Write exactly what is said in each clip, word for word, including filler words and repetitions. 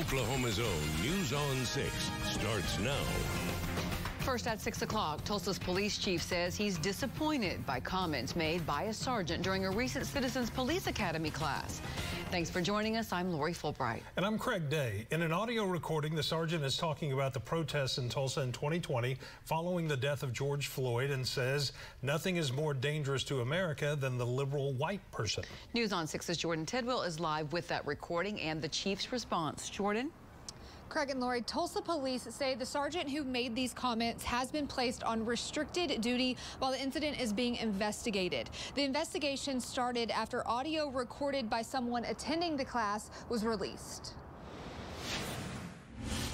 Oklahoma's own News on six starts now. First at six o'clock, Tulsa's police chief says he's disappointed by comments made by a sergeant during a recent Citizens Police Academy class. Thanks for joining us. I'm Lori Fulbright. And I'm Craig Day. In an audio recording, the sergeant is talking about the protests in Tulsa in twenty twenty following the death of George Floyd and says nothing is more dangerous to America than the liberal white person. News on six's Jordan Tidwell is live with that recording and the chief's response. Jordan? Craig and Lori, Tulsa police say the sergeant who made these comments has been placed on restricted duty while the incident is being investigated. The investigation started after audio recorded by someone attending the class was released.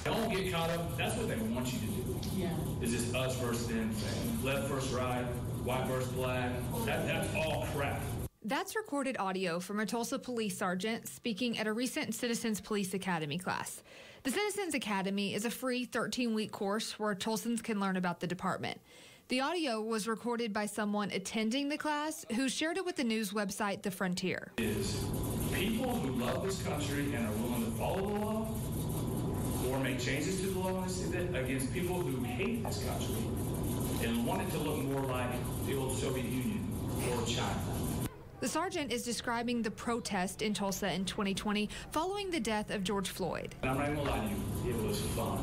Don't get caught up. That's what they want you to do. Yeah. It's just us versus them saying left versus right, white versus black. That, that's all crap. That's recorded audio from a Tulsa police sergeant speaking at a recent Citizens Police Academy class. The Citizens Academy is a free thirteen-week course where Tulsans can learn about the department. The audio was recorded by someone attending the class who shared it with the news website The Frontier. Is people who love this country and are willing to follow the law or make changes to the law against people who hate this country and want it to look more like the old Soviet Union or China. The sergeant is describing the protest in Tulsa in twenty twenty following the death of George Floyd. I'm not going to lie to you, it was fun.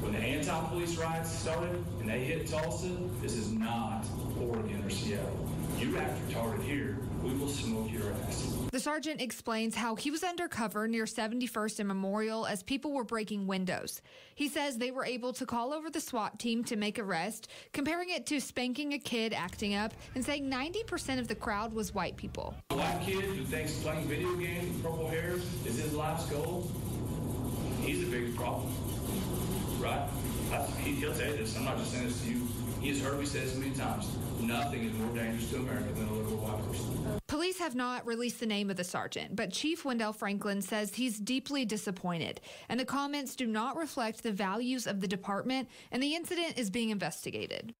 When the anti-police riots started and they hit Tulsa, this is not Oregon or Seattle. You act retarded here, we will smoke your ass. The sergeant explains how he was undercover near seventy-first and Memorial as people were breaking windows. He says they were able to call over the SWAT team to make arrest, comparing it to spanking a kid acting up and saying ninety percent of the crowd was white people. A black kid who thinks playing video games with purple hair is his life's goal, he's a big problem, right? I, he'll tell you this, I'm not just saying this to you. He's heard me say this many times. Nothing is more dangerous to America than a liberal white person. Police have not released the name of the sergeant, but Chief Wendell Franklin says he's deeply disappointed, and the comments do not reflect the values of the department, and the incident is being investigated.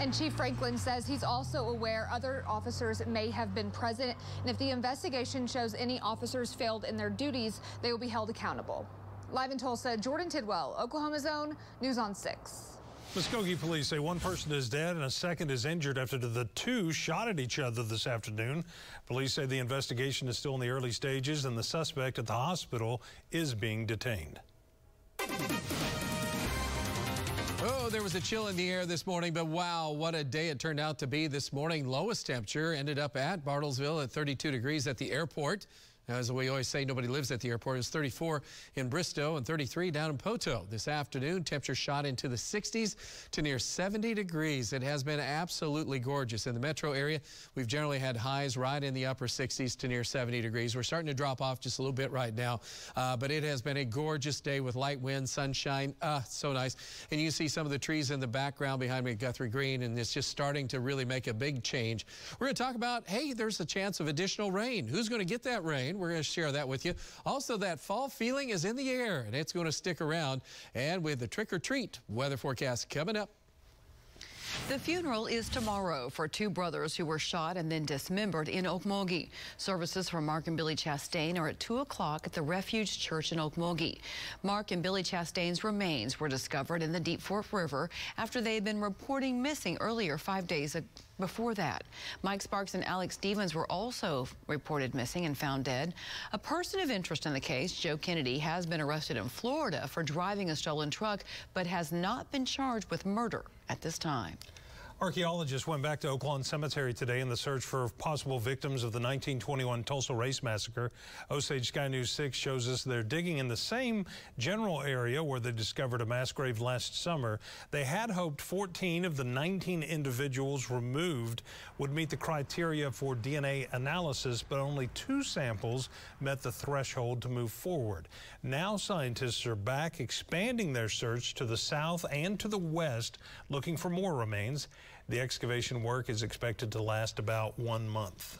And Chief Franklin says he's also aware other officers may have been present, and if the investigation shows any officers failed in their duties, they will be held accountable. Live in Tulsa, Jordan Tidwell, Oklahoma's own, News on six. Muskogee police say one person is dead and a second is injured after the two shot at each other this afternoon. Police say the investigation is still in the early stages and the suspect at the hospital is being detained. Oh, there was a chill in the air this morning, but wow, what a day it turned out to be this morning. Lowest temperature ended up at Bartlesville at thirty-two degrees at the airport. As we always say, nobody lives at the airport. It's thirty-four in Bristow and thirty-three down in Poteau. This afternoon, temperature shot into the sixties to near seventy degrees. It has been absolutely gorgeous. In the metro area, we've generally had highs right in the upper sixties to near seventy degrees. We're starting to drop off just a little bit right now, uh, but it has been a gorgeous day with light wind, sunshine. Uh, so nice. And you see some of the trees in the background behind me at Guthrie Green, and it's just starting to really make a big change. We're going to talk about, hey, there's a chance of additional rain. Who's going to get that rain? We're going to share that with you. Also, that fall feeling is in the air, and it's going to stick around. And with the trick-or-treat weather forecast coming up. The funeral is tomorrow for two brothers who were shot and then dismembered in Okmulgee. Services for Mark and Billy Chastain are at two o'clock at the Refuge Church in Okmulgee. Mark and Billy Chastain's remains were discovered in the Deep Fork River after they had been reporting missing earlier five days ago. Before that, Mike Sparks and Alex Stevens were also reported missing and found dead. A person of interest in the case, Joe Kennedy, has been arrested in Florida for driving a stolen truck, but has not been charged with murder at this time. Archaeologists went back to Oaklawn Cemetery today in the search for possible victims of the nineteen twenty-one Tulsa Race Massacre. Osage Sky News six shows us they're digging in the same general area where they discovered a mass grave last summer. They had hoped fourteen of the nineteen individuals removed would meet the criteria for D N A analysis, but only two samples met the threshold to move forward. Now scientists are back expanding their search to the south and to the west, looking for more remains. The excavation work is expected to last about one month.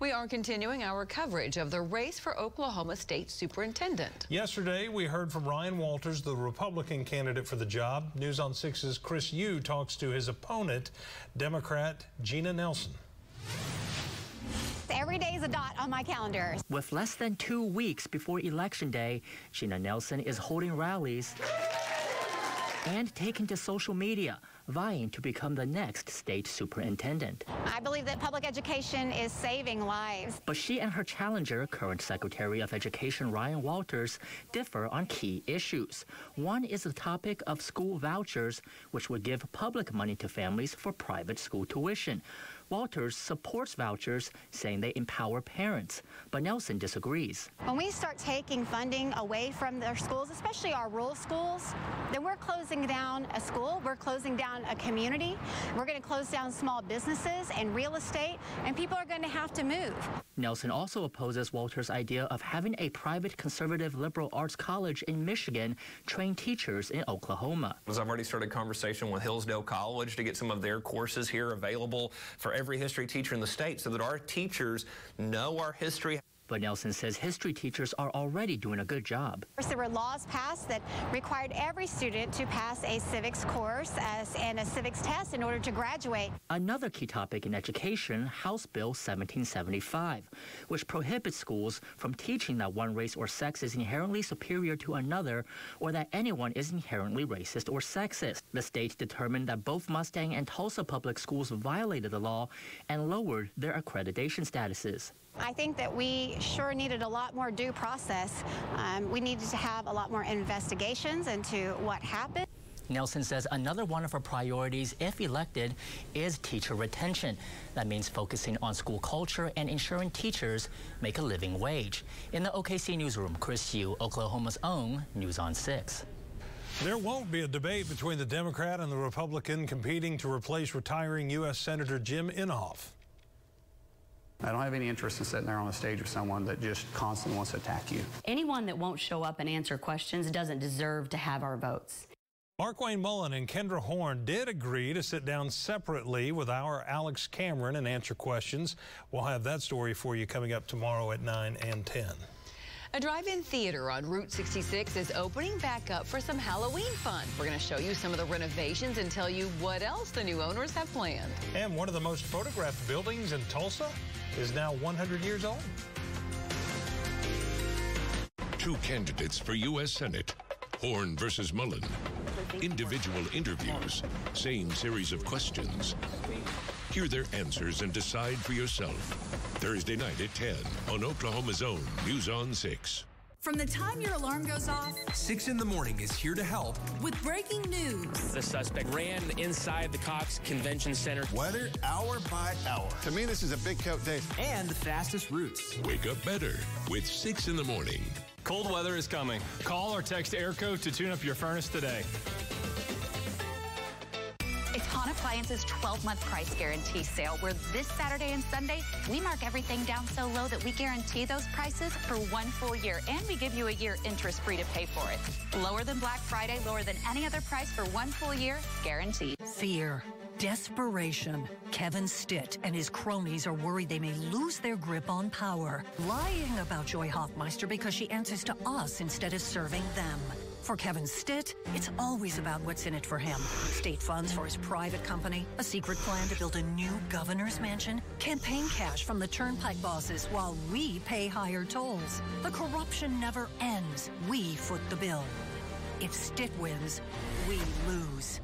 We are continuing our coverage of the race for Oklahoma State Superintendent. Yesterday, we heard from Ryan Walters, the Republican candidate for the job. News on six's Chris Yu talks to his opponent, Democrat Gina Nelson. Every Every day is a dot on my calendar. With less than two weeks before Election Day, Gina Nelson is holding rallies and taken to social media, vying to become the next state superintendent. I believe that public education is saving lives. But she and her challenger, current Secretary of Education Ryan Walters, differ on key issues. One is the topic of school vouchers, which would give public money to families for private school tuition. Walters supports vouchers, saying they empower parents, but Nelson disagrees. When we start taking funding away from their schools, especially our rural schools, then we're closing down a school, we're closing down a community, we're going to close down small businesses and real estate, and people are going to have to move. Nelson also opposes Walters' idea of having a private conservative liberal arts college in Michigan train teachers in Oklahoma. I've already started a conversation with Hillsdale College to get some of their courses here available for every history teacher in the state so that our teachers know our history. But Nelson says history teachers are already doing a good job. There were laws passed that required every student to pass a civics course and a civics test in order to graduate. Another key topic in education, House Bill seventeen seventy-five, which prohibits schools from teaching that one race or sex is inherently superior to another or that anyone is inherently racist or sexist. The state determined that both Mustang and Tulsa public schools violated the law and lowered their accreditation statuses. I think that we sure needed a lot more due process. Um, we needed to have a lot more investigations into what happened. Nelson says another one of her priorities, if elected, is teacher retention. That means focusing on school culture and ensuring teachers make a living wage. In the O K C newsroom, Chris Yu, Oklahoma's own News on six. There won't be a debate between the Democrat and the Republican competing to replace retiring U S Senator Jim Inhofe. I don't have any interest in sitting there on the stage with someone that just constantly wants to attack you. Anyone that won't show up and answer questions doesn't deserve to have our votes. Mark Wayne Mullen and Kendra Horn did agree to sit down separately with our Alex Cameron and answer questions. We'll have that story for you coming up tomorrow at nine and ten. A drive-in theater on Route sixty-six is opening back up for some Halloween fun. We're going to show you some of the renovations and tell you what else the new owners have planned. And one of the most photographed buildings in Tulsa is now one hundred years old. Two candidates for U S Senate, Horn versus Mullen. Individual interviews, same series of questions. Hear their answers and decide for yourself. Thursday night at ten on Oklahoma's own News on six. From the time your alarm goes off, six in the morning is here to help with breaking news. The suspect ran inside the Cox Convention Center. Weather hour by hour. To me, this is a big coat day. And the fastest routes. Wake up better with six in the morning. Cold weather is coming. Call or text AIRCO to tune up your furnace today. It's Han Appliance's twelve-month price guarantee sale, where this Saturday and Sunday, we mark everything down so low that we guarantee those prices for one full year, and we give you a year interest-free to pay for it. Lower than Black Friday, lower than any other price for one full year, guaranteed. Fear. Desperation. Kevin Stitt and his cronies are worried they may lose their grip on power, lying about Joy Hofmeister because she answers to us instead of serving them. For Kevin Stitt, it's always about what's in it for him. State funds for his private company, a secret plan to build a new governor's mansion, campaign cash from the turnpike bosses while we pay higher tolls. The corruption never ends. We foot the bill. If Stitt wins, we lose.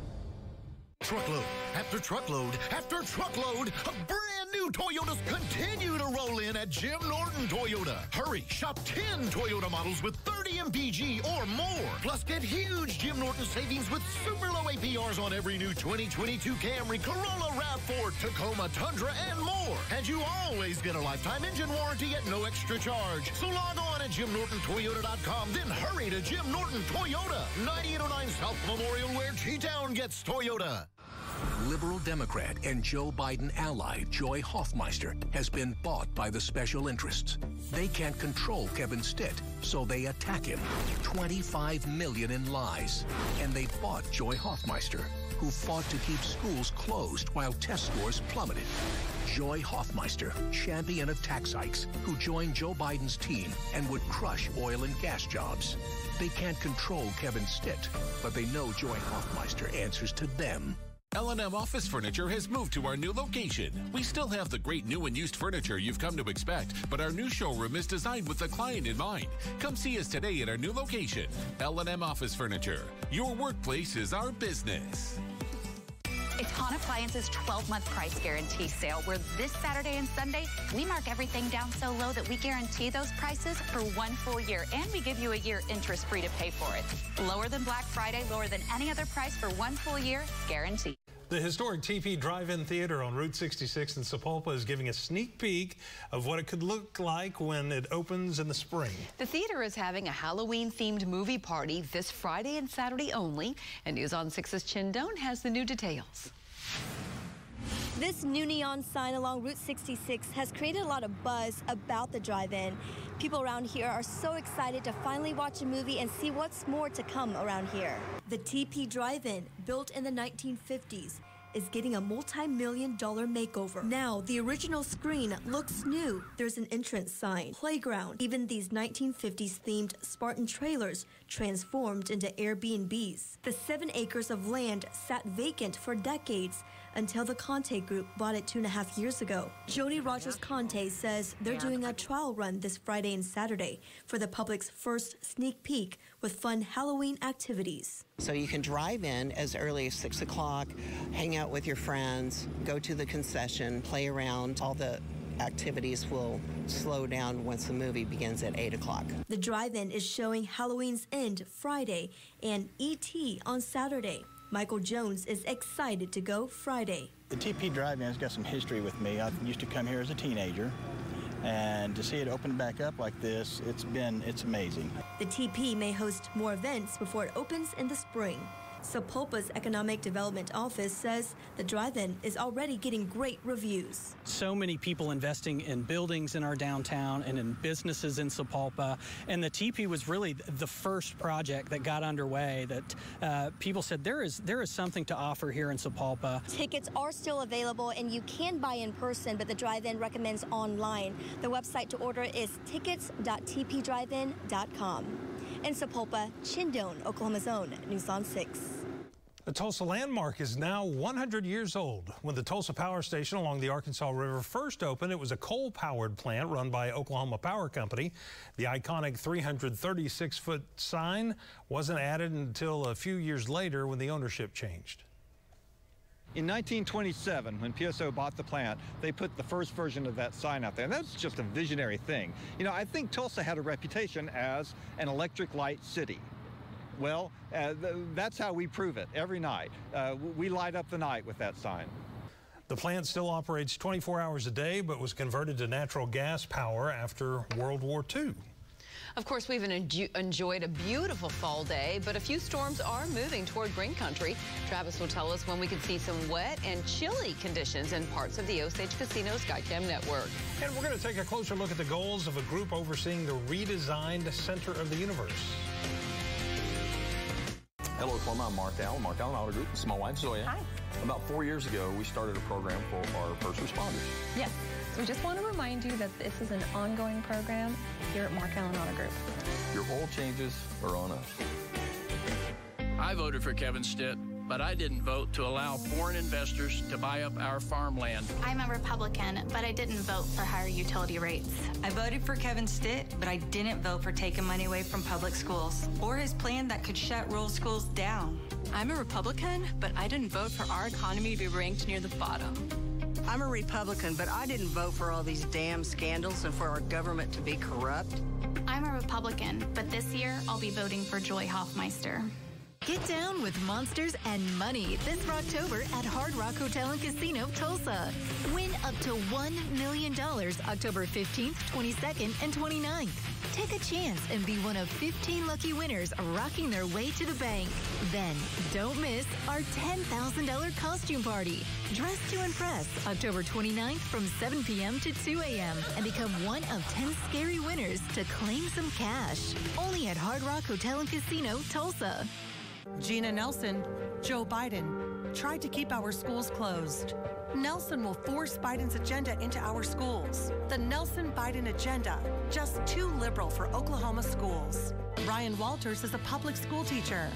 Truckload after truckload after truckload of brand new Toyotas continue to roll in at Jim Norton Toyota. Hurry, shop ten Toyota models with thirty M P G or more. Plus, get huge Jim Norton savings with super low A P Rs on every new twenty twenty-two Camry, Corolla, RAV four, Tacoma, Tundra, and more. And you always get a lifetime engine warranty at no extra charge. So log on at Jim Norton Toyota dot com, then hurry to Jim Norton Toyota. ninety-eight oh nine South Memorial, where T-Town gets Toyota. Liberal Democrat and Joe Biden ally Joy Hofmeister has been bought by the special interests. They can't control Kevin Stitt, so they attack him. twenty-five million dollars in lies. And they bought Joy Hofmeister, who fought to keep schools closed while test scores plummeted. Joy Hofmeister, champion of tax hikes, who joined Joe Biden's team and would crush oil and gas jobs. They can't control Kevin Stitt, but they know Joy Hofmeister answers to them. L and M Office Furniture has moved to our new location. We still have the great new and used furniture you've come to expect, but our new showroom is designed with the client in mind. Come see us today at our new location. L and M Office Furniture. Your workplace is our business. It's Han Appliance's twelve-month price guarantee sale, where this Saturday and Sunday, we mark everything down so low that we guarantee those prices for one full year, and we give you a year interest-free to pay for it. Lower than Black Friday, lower than any other price for one full year, guaranteed. The historic T P Drive-In Theater on Route sixty-six in Sapulpa is giving a sneak peek of what it could look like when it opens in the spring. The theater is having a Halloween-themed movie party this Friday and Saturday only, and News on six's Chinh Doan has the new details. This new neon sign along Route sixty-six has created a lot of buzz about the drive-in. People around here are so excited to finally watch a movie and see what's more to come around here. The T P Drive-In, built in the nineteen fifties, is getting a multi-million dollar makeover. Now, the original screen looks new. There's an entrance sign, playground, even these nineteen fifties-themed Spartan trailers transformed into Airbnbs. The seven acres of land sat vacant for decades until the Conte Group bought it two and a half years ago. Jody Rogers Conte says they're doing a trial run this Friday and Saturday for the public's first sneak peek with fun Halloween activities. So you can drive in as early as six o'clock, hang out with your friends, go to the concession, play around. All the activities will slow down once the movie begins at eight o'clock. The drive-in is showing Halloween's End Friday and E T on Saturday. Michael Jones is excited to go Friday. The T P Drive-In has got some history with me. I used to come here as a teenager, and to see it open back up like this, it's been, it's amazing. The T P may host more events before it opens in the spring. Sapulpa's Economic Development Office says the drive-in is already getting great reviews. So many people investing in buildings in our downtown and in businesses in Sapulpa, and the T P was really the first project that got underway that uh, people said there is there is something to offer here in Sapulpa. Tickets are still available and you can buy in person, but the drive-in recommends online. The website to order is tickets dot t p drive in dot com. In Sapulpa, Chinh Doan, Oklahoma's own, News on six. The Tulsa landmark is now one hundred years old. When the Tulsa Power Station along the Arkansas River first opened, it was a coal-powered plant run by Oklahoma Power Company. The iconic three hundred thirty-six foot sign wasn't added until a few years later when the ownership changed. In nineteen twenty-seven, when P S O bought the plant, they put the first version of that sign out there, and that's just a visionary thing. You know, I think Tulsa had a reputation as an electric light city. Well, uh, th that's how we prove it every night. Uh, we light up the night with that sign. The plant still operates twenty-four hours a day, but was converted to natural gas power after World War Two. Of course, we've enjoyed a beautiful fall day, but a few storms are moving toward Green Country. Travis will tell us when we can see some wet and chilly conditions in parts of the Osage Casino SkyCam network. And we're going to take a closer look at the goals of a group overseeing the redesigned center of the universe. Hello, Oklahoma. I'm Mark Allen, Mark Allen Auto Group. This is my wife, Zoya. Hi. About four years ago, we started a program for our first responders. Yes. We just want to remind you that this is an ongoing program here at Mark Allen Auto Group. Your oil changes are on us. I voted for Kevin Stitt, but I didn't vote to allow foreign investors to buy up our farmland. I'm a Republican, but I didn't vote for higher utility rates. I voted for Kevin Stitt, but I didn't vote for taking money away from public schools or his plan that could shut rural schools down. I'm a Republican, but I didn't vote for our economy to be ranked near the bottom. I'm a Republican, but I didn't vote for all these damn scandals and for our government to be corrupt. I'm a Republican, but this year I'll be voting for Joy Hofmeister. Get down with Monsters and Money this Rocktober at Hard Rock Hotel and Casino, Tulsa. Win up to one million dollars October fifteenth, twenty-second, and twenty-ninth. Take a chance and be one of fifteen lucky winners rocking their way to the bank. Then, don't miss our ten thousand dollar costume party. Dress to Impress, October twenty-ninth from seven p m to two a m and become one of ten scary winners to claim some cash. Only at Hard Rock Hotel and Casino, Tulsa. Gina Nelson, Joe Biden, tried to keep our schools closed. Nelson will force Biden's agenda into our schools. The Nelson-Biden agenda, just too liberal for Oklahoma schools. Ryan Walters is a public school teacher.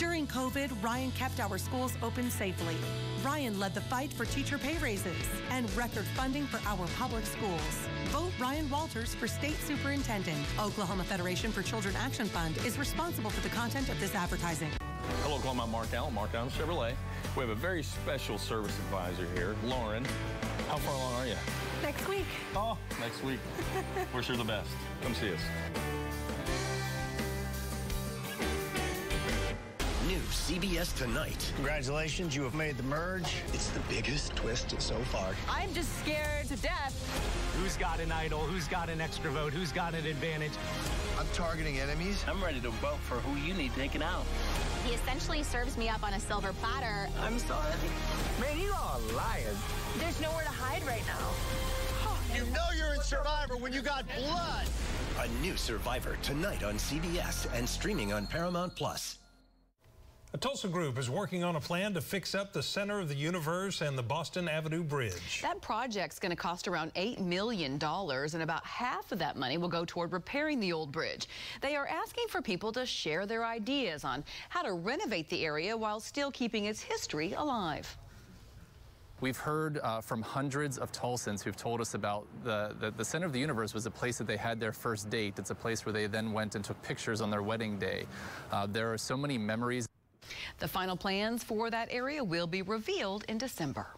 During COVID, Ryan kept our schools open safely. Ryan led the fight for teacher pay raises and record funding for our public schools. Vote Ryan Walters for State Superintendent. Oklahoma Federation for Children Action Fund is responsible for the content of this advertising. Hello, Oklahoma. I'm Mark Allen, Mark Allen Chevrolet. We have a very special service advisor here, Lauren. How far along are you? Next week. Oh, next week. We're sure the best. Come see us. New C B S Tonight. Congratulations, you have made the merge. It's the biggest twist so far. I'm just scared to death. Who's got an idol? Who's got an extra vote? Who's got an advantage? I'm targeting enemies. I'm ready to vote for who you need taken out. He essentially serves me up on a silver platter. I'm sorry. Man, you are lying. There's nowhere to hide right now. You know you're in Survivor when you got blood. A new Survivor tonight on C B S and streaming on Paramount Plus. A Tulsa group is working on a plan to fix up the center of the universe and the Boston Avenue Bridge. That project's going to cost around eight million dollars, and about half of that money will go toward repairing the old bridge. They are asking for people to share their ideas on how to renovate the area while still keeping its history alive. We've heard uh, from hundreds of Tulsans who've told us about the, the, the center of the universe was a place that they had their first date. It's a place where they then went and took pictures on their wedding day. Uh, there are so many memories. The final plans for that area will be revealed in December.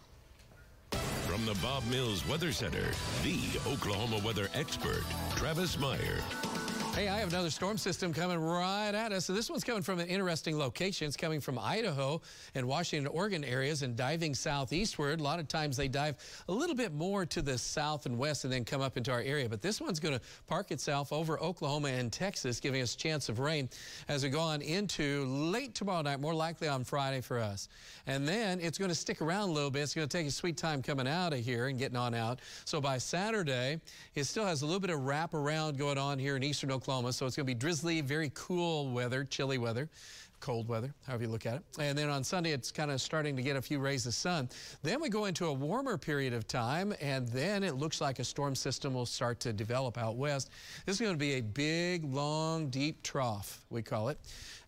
From the Bob Mills Weather Center, the Oklahoma weather expert, Travis Meyer. Hey, I have another storm system coming right at us. So this one's coming from an interesting location. It's coming from Idaho and Washington, Oregon areas and diving southeastward. A lot of times they dive a little bit more to the south and west and then come up into our area. But this one's going to park itself over Oklahoma and Texas, giving us a chance of rain as we go on into late tomorrow night, more likely on Friday for us. And then it's going to stick around a little bit. It's going to take a sweet time coming out of here and getting on out. So by Saturday, it still has a little bit of wraparound going on here in eastern Oklahoma. Oklahoma, so it's going to be drizzly, very cool weather, chilly weather, cold weather, however you look at it. And then on Sunday, it's kind of starting to get a few rays of sun. Then we go into a warmer period of time, and then it looks like a storm system will start to develop out west. This is going to be a big, long, deep trough, we call it.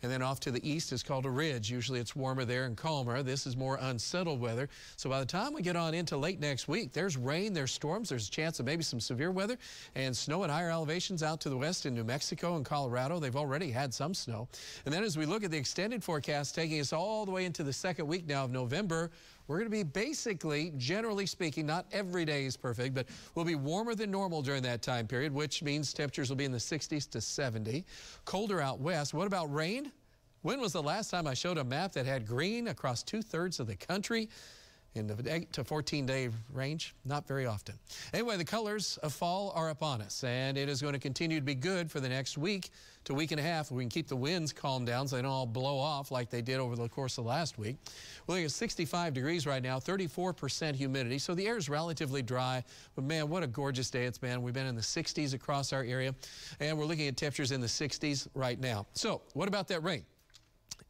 And then off to the east is called a ridge. Usually it's warmer there and calmer. This is more unsettled weather. So by the time we get on into late next week, there's rain, there's storms, there's a chance of maybe some severe weather and snow at higher elevations out to the west in New Mexico and Colorado. They've already had some snow. And then as we look at the extended forecast, taking us all the way into the second week now of November, we're going to be basically, generally speaking, not every day is perfect, but we'll be warmer than normal during that time period, which means temperatures will be in the sixties to seventy. Colder out west. What about rain? When was the last time I showed a map that had green across two-thirds of the country in the eight to fourteen day range? Not very often. Anyway, the colors of fall are upon us, and it is going to continue to be good for the next week to week and a half. We can keep the winds calmed down so they don't all blow off like they did over the course of last week. We're looking at sixty-five degrees right now, thirty-four percent humidity, so the air is relatively dry. But, man, what a gorgeous day it's been. We've been in the sixties across our area, and we're looking at temperatures in the sixties right now. So what about that rain?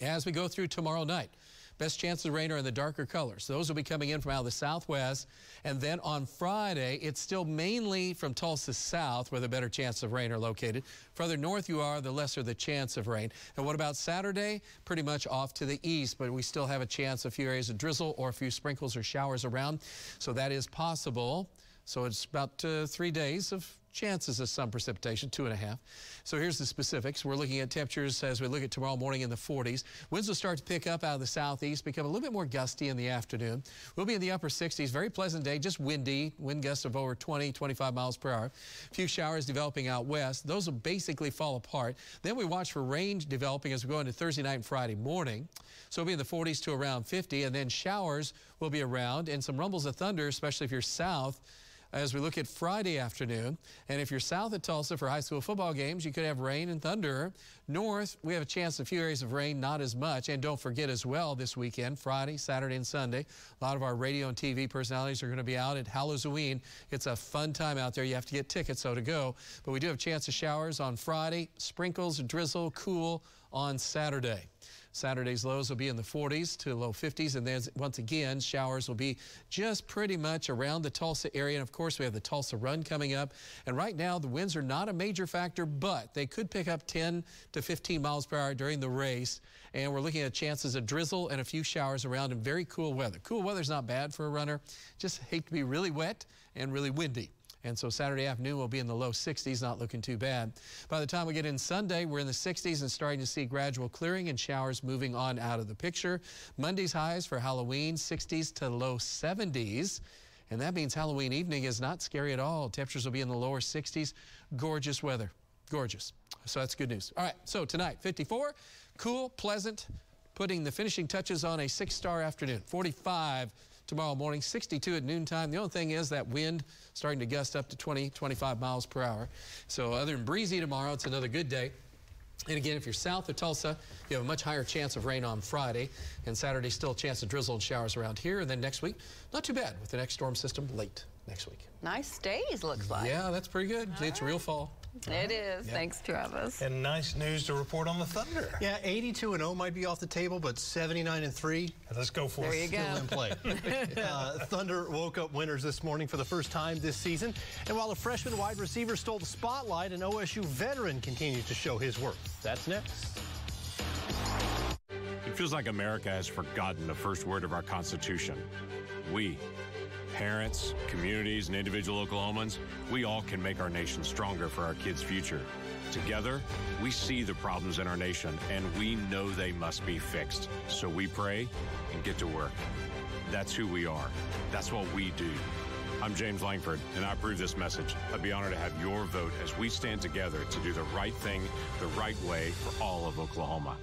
As we go through tomorrow night, best chances of rain are in the darker colors. Those will be coming in from out of the southwest. And then on Friday, it's still mainly from Tulsa south where the better chance of rain are located. Further north you are, the lesser the chance of rain. And what about Saturday? Pretty much off to the east, but we still have a chance, a few areas of drizzle or a few sprinkles or showers around. So that is possible. So it's about uh, three days of chances of some precipitation, two and a half. So here's the specifics. We're looking at temperatures as we look at tomorrow morning in the forties. Winds will start to pick up out of the southeast, become a little bit more gusty in the afternoon. We'll be in the upper sixties. Very pleasant day, just windy. Wind gusts of over twenty, twenty-five miles per hour. A few showers developing out west. Those will basically fall apart. Then we watch for rain developing as we go into Thursday night and Friday morning. So we'll be in the forties to around fifty, and then showers will be around and some rumbles of thunder, especially if you're south. As we look at Friday afternoon, and if you're south of Tulsa for high school football games, you could have rain and thunder. North, we have a chance of a few areas of rain, not as much. And don't forget as well this weekend, Friday, Saturday, and Sunday, a lot of our radio and T V personalities are going to be out at Halloween. It's a fun time out there. You have to get tickets, so to go. But we do have a chance of showers on Friday, sprinkles, drizzle, cool on Saturday. Saturday's lows will be in the forties to low fifties, and then once again, showers will be just pretty much around the Tulsa area. And of course, we have the Tulsa Run coming up. And right now, the winds are not a major factor, but they could pick up 10 to fifteen miles per hour during the race. And we're looking at chances of drizzle and a few showers around in very cool weather. Cool weather's not bad for a runner. Just hate to be really wet and really windy. And so Saturday afternoon will be in the low sixties, not looking too bad. By the time we get in Sunday, we're in the sixties and starting to see gradual clearing and showers moving on out of the picture. Monday's highs for Halloween, sixties to low seventies. And that means Halloween evening is not scary at all. Temperatures will be in the lower sixties. Gorgeous weather. Gorgeous. So that's good news. All right, so tonight, fifty-four, cool, pleasant, putting the finishing touches on a six-star afternoon. forty-five tomorrow morning, sixty-two at noontime. The only thing is that wind starting to gust up to twenty, twenty-five miles per hour. So other than breezy tomorrow, it's another good day. And again, if you're south of Tulsa, you have a much higher chance of rain on Friday. And Saturday, still a chance of drizzle and showers around here. And then next week, not too bad with the next storm system late next week. Nice days, looks like. Yeah, that's pretty good. All it's right. Real fall. It right. is. Yep. Thanks, Travis. And nice news to report on the Thunder. Yeah, eighty-two and oh might be off the table, but seventy-nine and three. Let's go for there it. There you go. Still in play. uh, Thunder woke up winners this morning for the first time this season. And while a freshman wide receiver stole the spotlight, an O S U veteran continues to show his worth. That's next. It feels like America has forgotten the first word of our Constitution. We. Parents, communities, and individual Oklahomans, we all can make our nation stronger for our kids' future. Together, we see the problems in our nation, and we know they must be fixed. So we pray and get to work. That's who we are. That's what we do. I'm James Langford, and I approve this message. I'd be honored to have your vote as we stand together to do the right thing the right way for all of Oklahoma.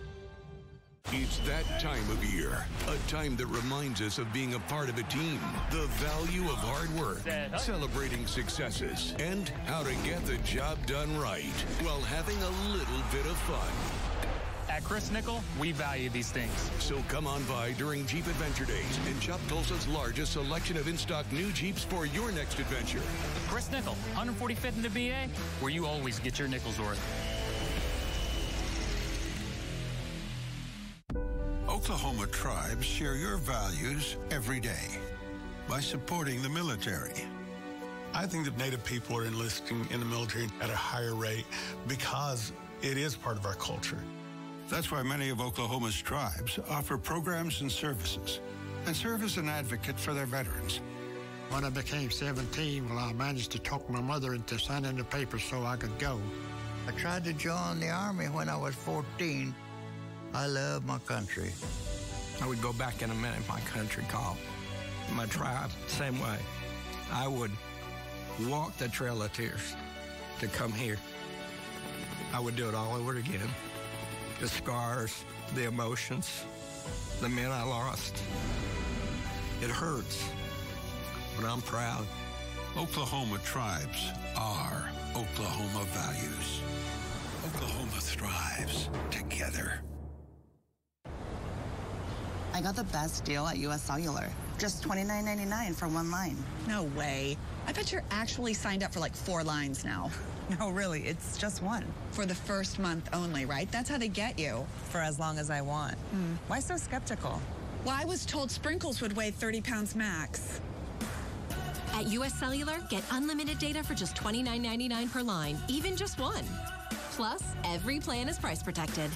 It's that time of year, a time that reminds us of being a part of a team, the value of hard work, celebrating successes, and how to get the job done right while having a little bit of fun. At Chris Nickel, we value these things. So come on by during Jeep Adventure Days and shop Tulsa's largest selection of in-stock new Jeeps for your next adventure. Chris Nickel, one forty-fifth and the B A, where you always get your nickel's worth. Oklahoma tribes share your values every day by supporting the military. I think that Native people are enlisting in the military at a higher rate because it is part of our culture. That's why many of Oklahoma's tribes offer programs and services and serve as an advocate for their veterans. When I became seventeen, well, I managed to talk my mother into signing the papers so I could go. I tried to join the Army when I was fourteen. I love my country. I would go back in a minute if my country called. My tribe, same way. I would walk the Trail of Tears to come here. I would do it all over again. The scars, the emotions, the men I lost. It hurts, but I'm proud. Oklahoma tribes are Oklahoma values. Oklahoma thrives together. I got the best deal at U S Cellular. Just twenty-nine ninety-nine for one line. No way. I bet you're actually signed up for like four lines now. No, really, it's just one. For the first month only, right? That's how they get you. For as long as I want. Mm. Why so skeptical? Well, I was told sprinkles would weigh thirty pounds max. At U S Cellular, get unlimited data for just twenty-nine ninety-nine per line, even just one. Plus, every plan is price protected.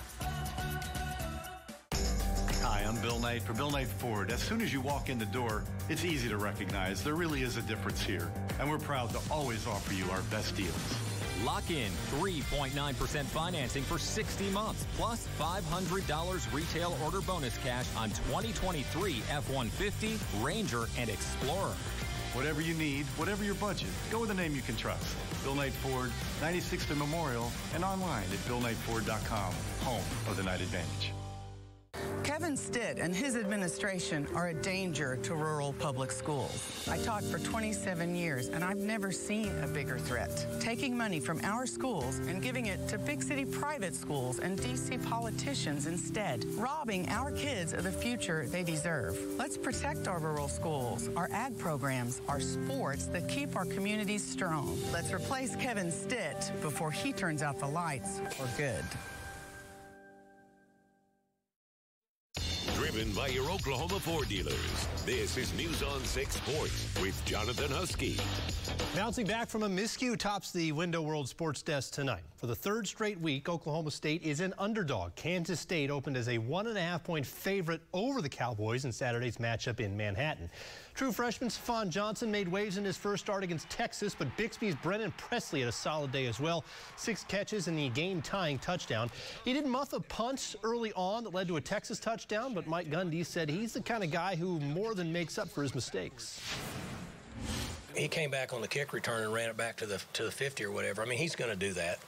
Hi, I'm Bill Knight for Bill Knight Ford. As soon as you walk in the door, it's easy to recognize there really is a difference here. And we're proud to always offer you our best deals. Lock in three point nine percent financing for sixty months, plus five hundred dollars retail order bonus cash on twenty twenty-three F one fifty, Ranger, and Explorer. Whatever you need, whatever your budget, go with a name you can trust. Bill Knight Ford, ninety-sixth and Memorial, and online at bill knight ford dot com, home of the Knight Advantage. Kevin Stitt and his administration are a danger to rural public schools. I taught for twenty-seven years, and I've never seen a bigger threat. Taking money from our schools and giving it to big city private schools and D C politicians instead, robbing our kids of the future they deserve. Let's protect our rural schools, our ag programs, our sports that keep our communities strong. Let's replace Kevin Stitt before he turns out the lights for good. driven by your Oklahoma Ford dealers. This is News on six Sports with Jonathan Huskey. Bouncing back from a miscue tops the Window World Sports Desk tonight. For the third straight week, Oklahoma State is an underdog. Kansas State opened as a one and a half point favorite over the Cowboys in Saturday's matchup in Manhattan. True freshman Stephon Johnson made waves in his first start against Texas, but Bixby's Brennan Presley had a solid day as well. Six catches and the game-tying touchdown. He did muff a punt early on that led to a Texas touchdown, but Mike Gundy said he's the kind of guy who more than makes up for his mistakes. He came back on the kick return and ran it back to the to the fifty or whatever. I mean, he's going to do that.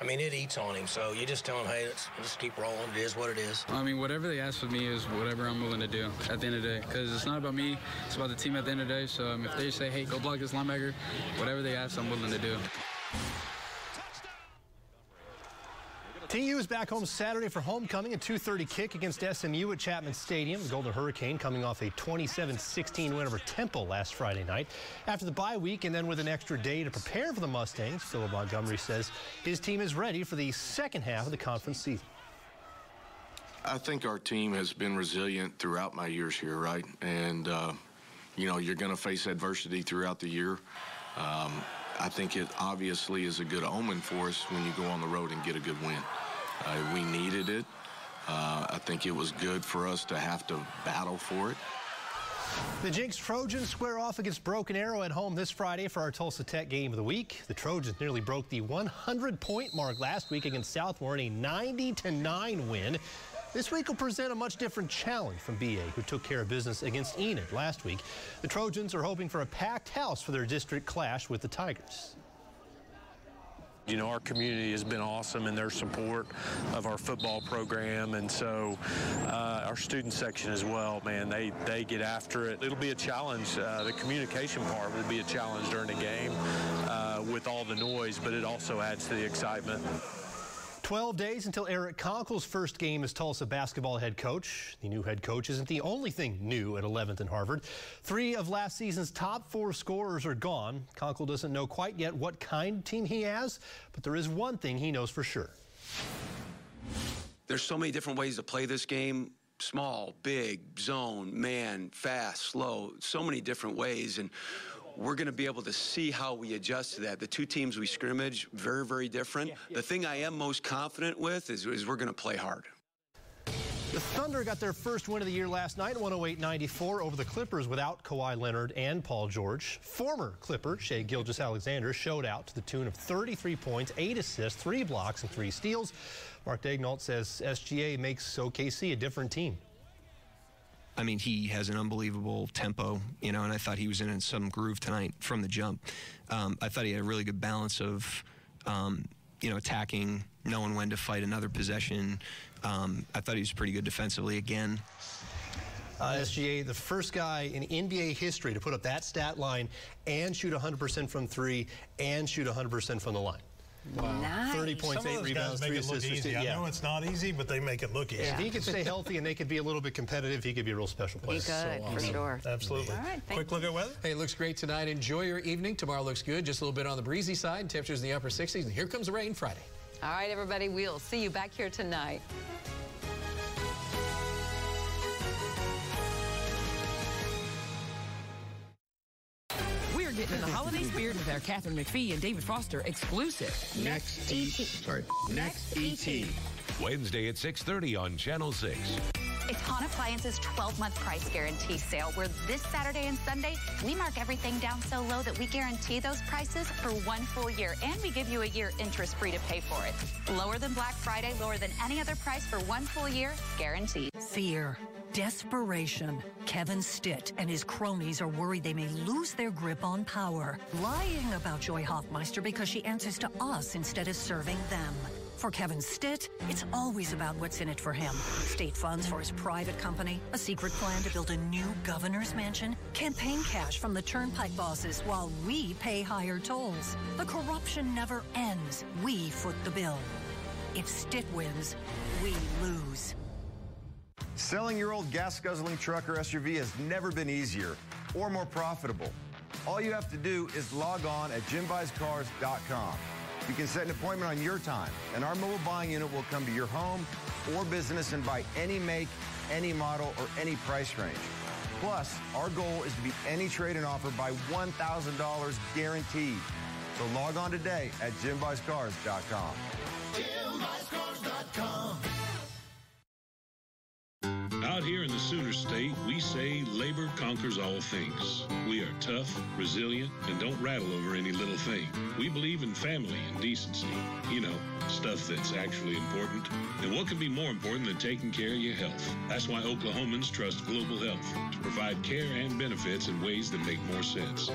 I mean, it eats on him. So you just tell him, hey, let's, let's keep rolling. It is what it is. I mean, whatever they ask of me is whatever I'm willing to do at the end of the day, because it's not about me. It's about the team at the end of the day. So um, if they say, hey, go block this linebacker, whatever they ask, I'm willing to do. T U is back home Saturday for homecoming, a two thirty kick against S M U at Chapman Stadium. The Golden Hurricane coming off a twenty-seven sixteen win over Temple last Friday night. After the bye week and then with an extra day to prepare for the Mustangs, Phillip Montgomery says his team is ready for the second half of the conference season. I think our team has been resilient throughout my years here, right? And, uh, you know, you're going to face adversity throughout the year. Um, I think it obviously is a good omen for us when you go on the road and get a good win. Uh, we needed it. Uh, I think it was good for us to have to battle for it. The Jinx Trojans square off against Broken Arrow at home this Friday for our Tulsa Tech game of the week. The Trojans nearly broke the one hundred point mark last week against Southmore in a ninety to nine win. This week will present a much different challenge from B A, who took care of business against Enid last week. The Trojans are hoping for a packed house for their district clash with the Tigers. You know, our community has been awesome in their support of our football program, and so uh, our student section as well, man, they, they get after it. It'll be a challenge. Uh, the communication part will be a challenge during the game uh, with all the noise, but it also adds to the excitement. twelve days until Eric Conkle's first game as Tulsa basketball head coach. The new head coach isn't the only thing new at eleventh and Harvard. Three of last season's top four scorers are gone. Conkle doesn't know quite yet what kind of team he has, but there is one thing he knows for sure. There's so many different ways to play this game. Small, big, zone, man, fast, slow, so many different ways. And we're going to be able to see how we adjust to that. The two teams we scrimmage, very, very different. Yeah, yeah. The thing I am most confident with is, is we're going to play hard. The Thunder got their first win of the year last night, one oh eight ninety-four, over the Clippers without Kawhi Leonard and Paul George. Former Clipper Shai Gilgeous-Alexander showed out to the tune of thirty-three points, eight assists, three blocks, and three steals. Mark Daignault says S G A makes O K C a different team. I mean, he has an unbelievable tempo, you know, and I thought he was in some groove tonight from the jump. Um, I thought he had a really good balance of, um, you know, attacking, knowing when to fight another possession. Um, I thought he was pretty good defensively again. Uh, S G A, the first guy in N B A history to put up that stat line and shoot one hundred percent from three and shoot one hundred percent from the line. Wow. Nice. thirty points, eight rebounds, three assists. Yeah. I know it's not easy, but they make it look easy. Yeah. If he could stay healthy and they could be a little bit competitive, he could be a real special player. He could, so, for um, sure. Absolutely. All right, quick look at weather. Hey, it looks great tonight. Enjoy your evening. Tomorrow looks good. Just a little bit on the breezy side. Temperatures in the upper sixties. And here comes the rain Friday. All right, everybody. We'll see you back here tonight. In the holiday spirit with our Catherine McPhee and David Foster exclusive. Next E T. Sorry. Next E T. Wednesday at six thirty on Channel six. It's Han Appliance's twelve-month price guarantee sale, where this Saturday and Sunday, we mark everything down so low that we guarantee those prices for one full year, and we give you a year interest-free to pay for it. Lower than Black Friday, lower than any other price for one full year, guaranteed. Fear, desperation. Kevin Stitt and his cronies are worried they may lose their grip on power, lying about Joy Hofmeister because she answers to us instead of serving them. For Kevin Stitt, it's always about what's in it for him. State funds for his private company, a secret plan to build a new governor's mansion, campaign cash from the turnpike bosses while we pay higher tolls. The corruption never ends. We foot the bill. If Stitt wins, we lose. Selling your old gas-guzzling truck or S U V has never been easier or more profitable. All you have to do is log on at jim buys cars dot com. You can set an appointment on your time, and our mobile buying unit will come to your home or business and buy any make, any model or any price range. Plus, our goal is to beat any trade-in offer by one thousand dollars guaranteed. So log on today at Jim Buys Cars dot com. Jim Buys Cars dot com. Out here in the Sooner State, we say labor conquers all things. We are tough, resilient, and don't rattle over any little thing. We believe in family and decency. You know, stuff that's actually important. And what could be more important than taking care of your health? That's why Oklahomans trust Global Health to provide care and benefits in ways that make more sense.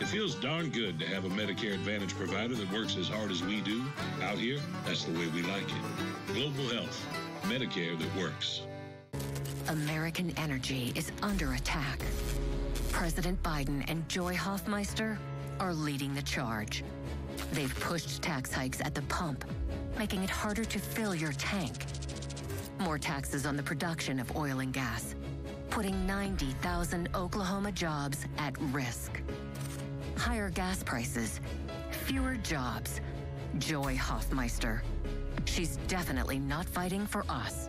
It feels darn good to have a Medicare Advantage provider that works as hard as we do. Out here, that's the way we like it. Global Health, Medicare that works. American energy is under attack. President Biden and Joy Hofmeister are leading the charge. They've pushed tax hikes at the pump, making it harder to fill your tank. More taxes on the production of oil and gas, putting ninety thousand Oklahoma jobs at risk. Higher gas prices, fewer jobs. Joy Hofmeister. She's definitely not fighting for us.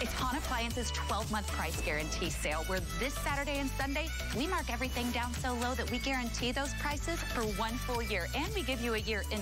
It's Han Appliance's twelve-month price guarantee sale, where this Saturday and Sunday, we mark everything down so low that we guarantee those prices for one full year, and we give you a year interest.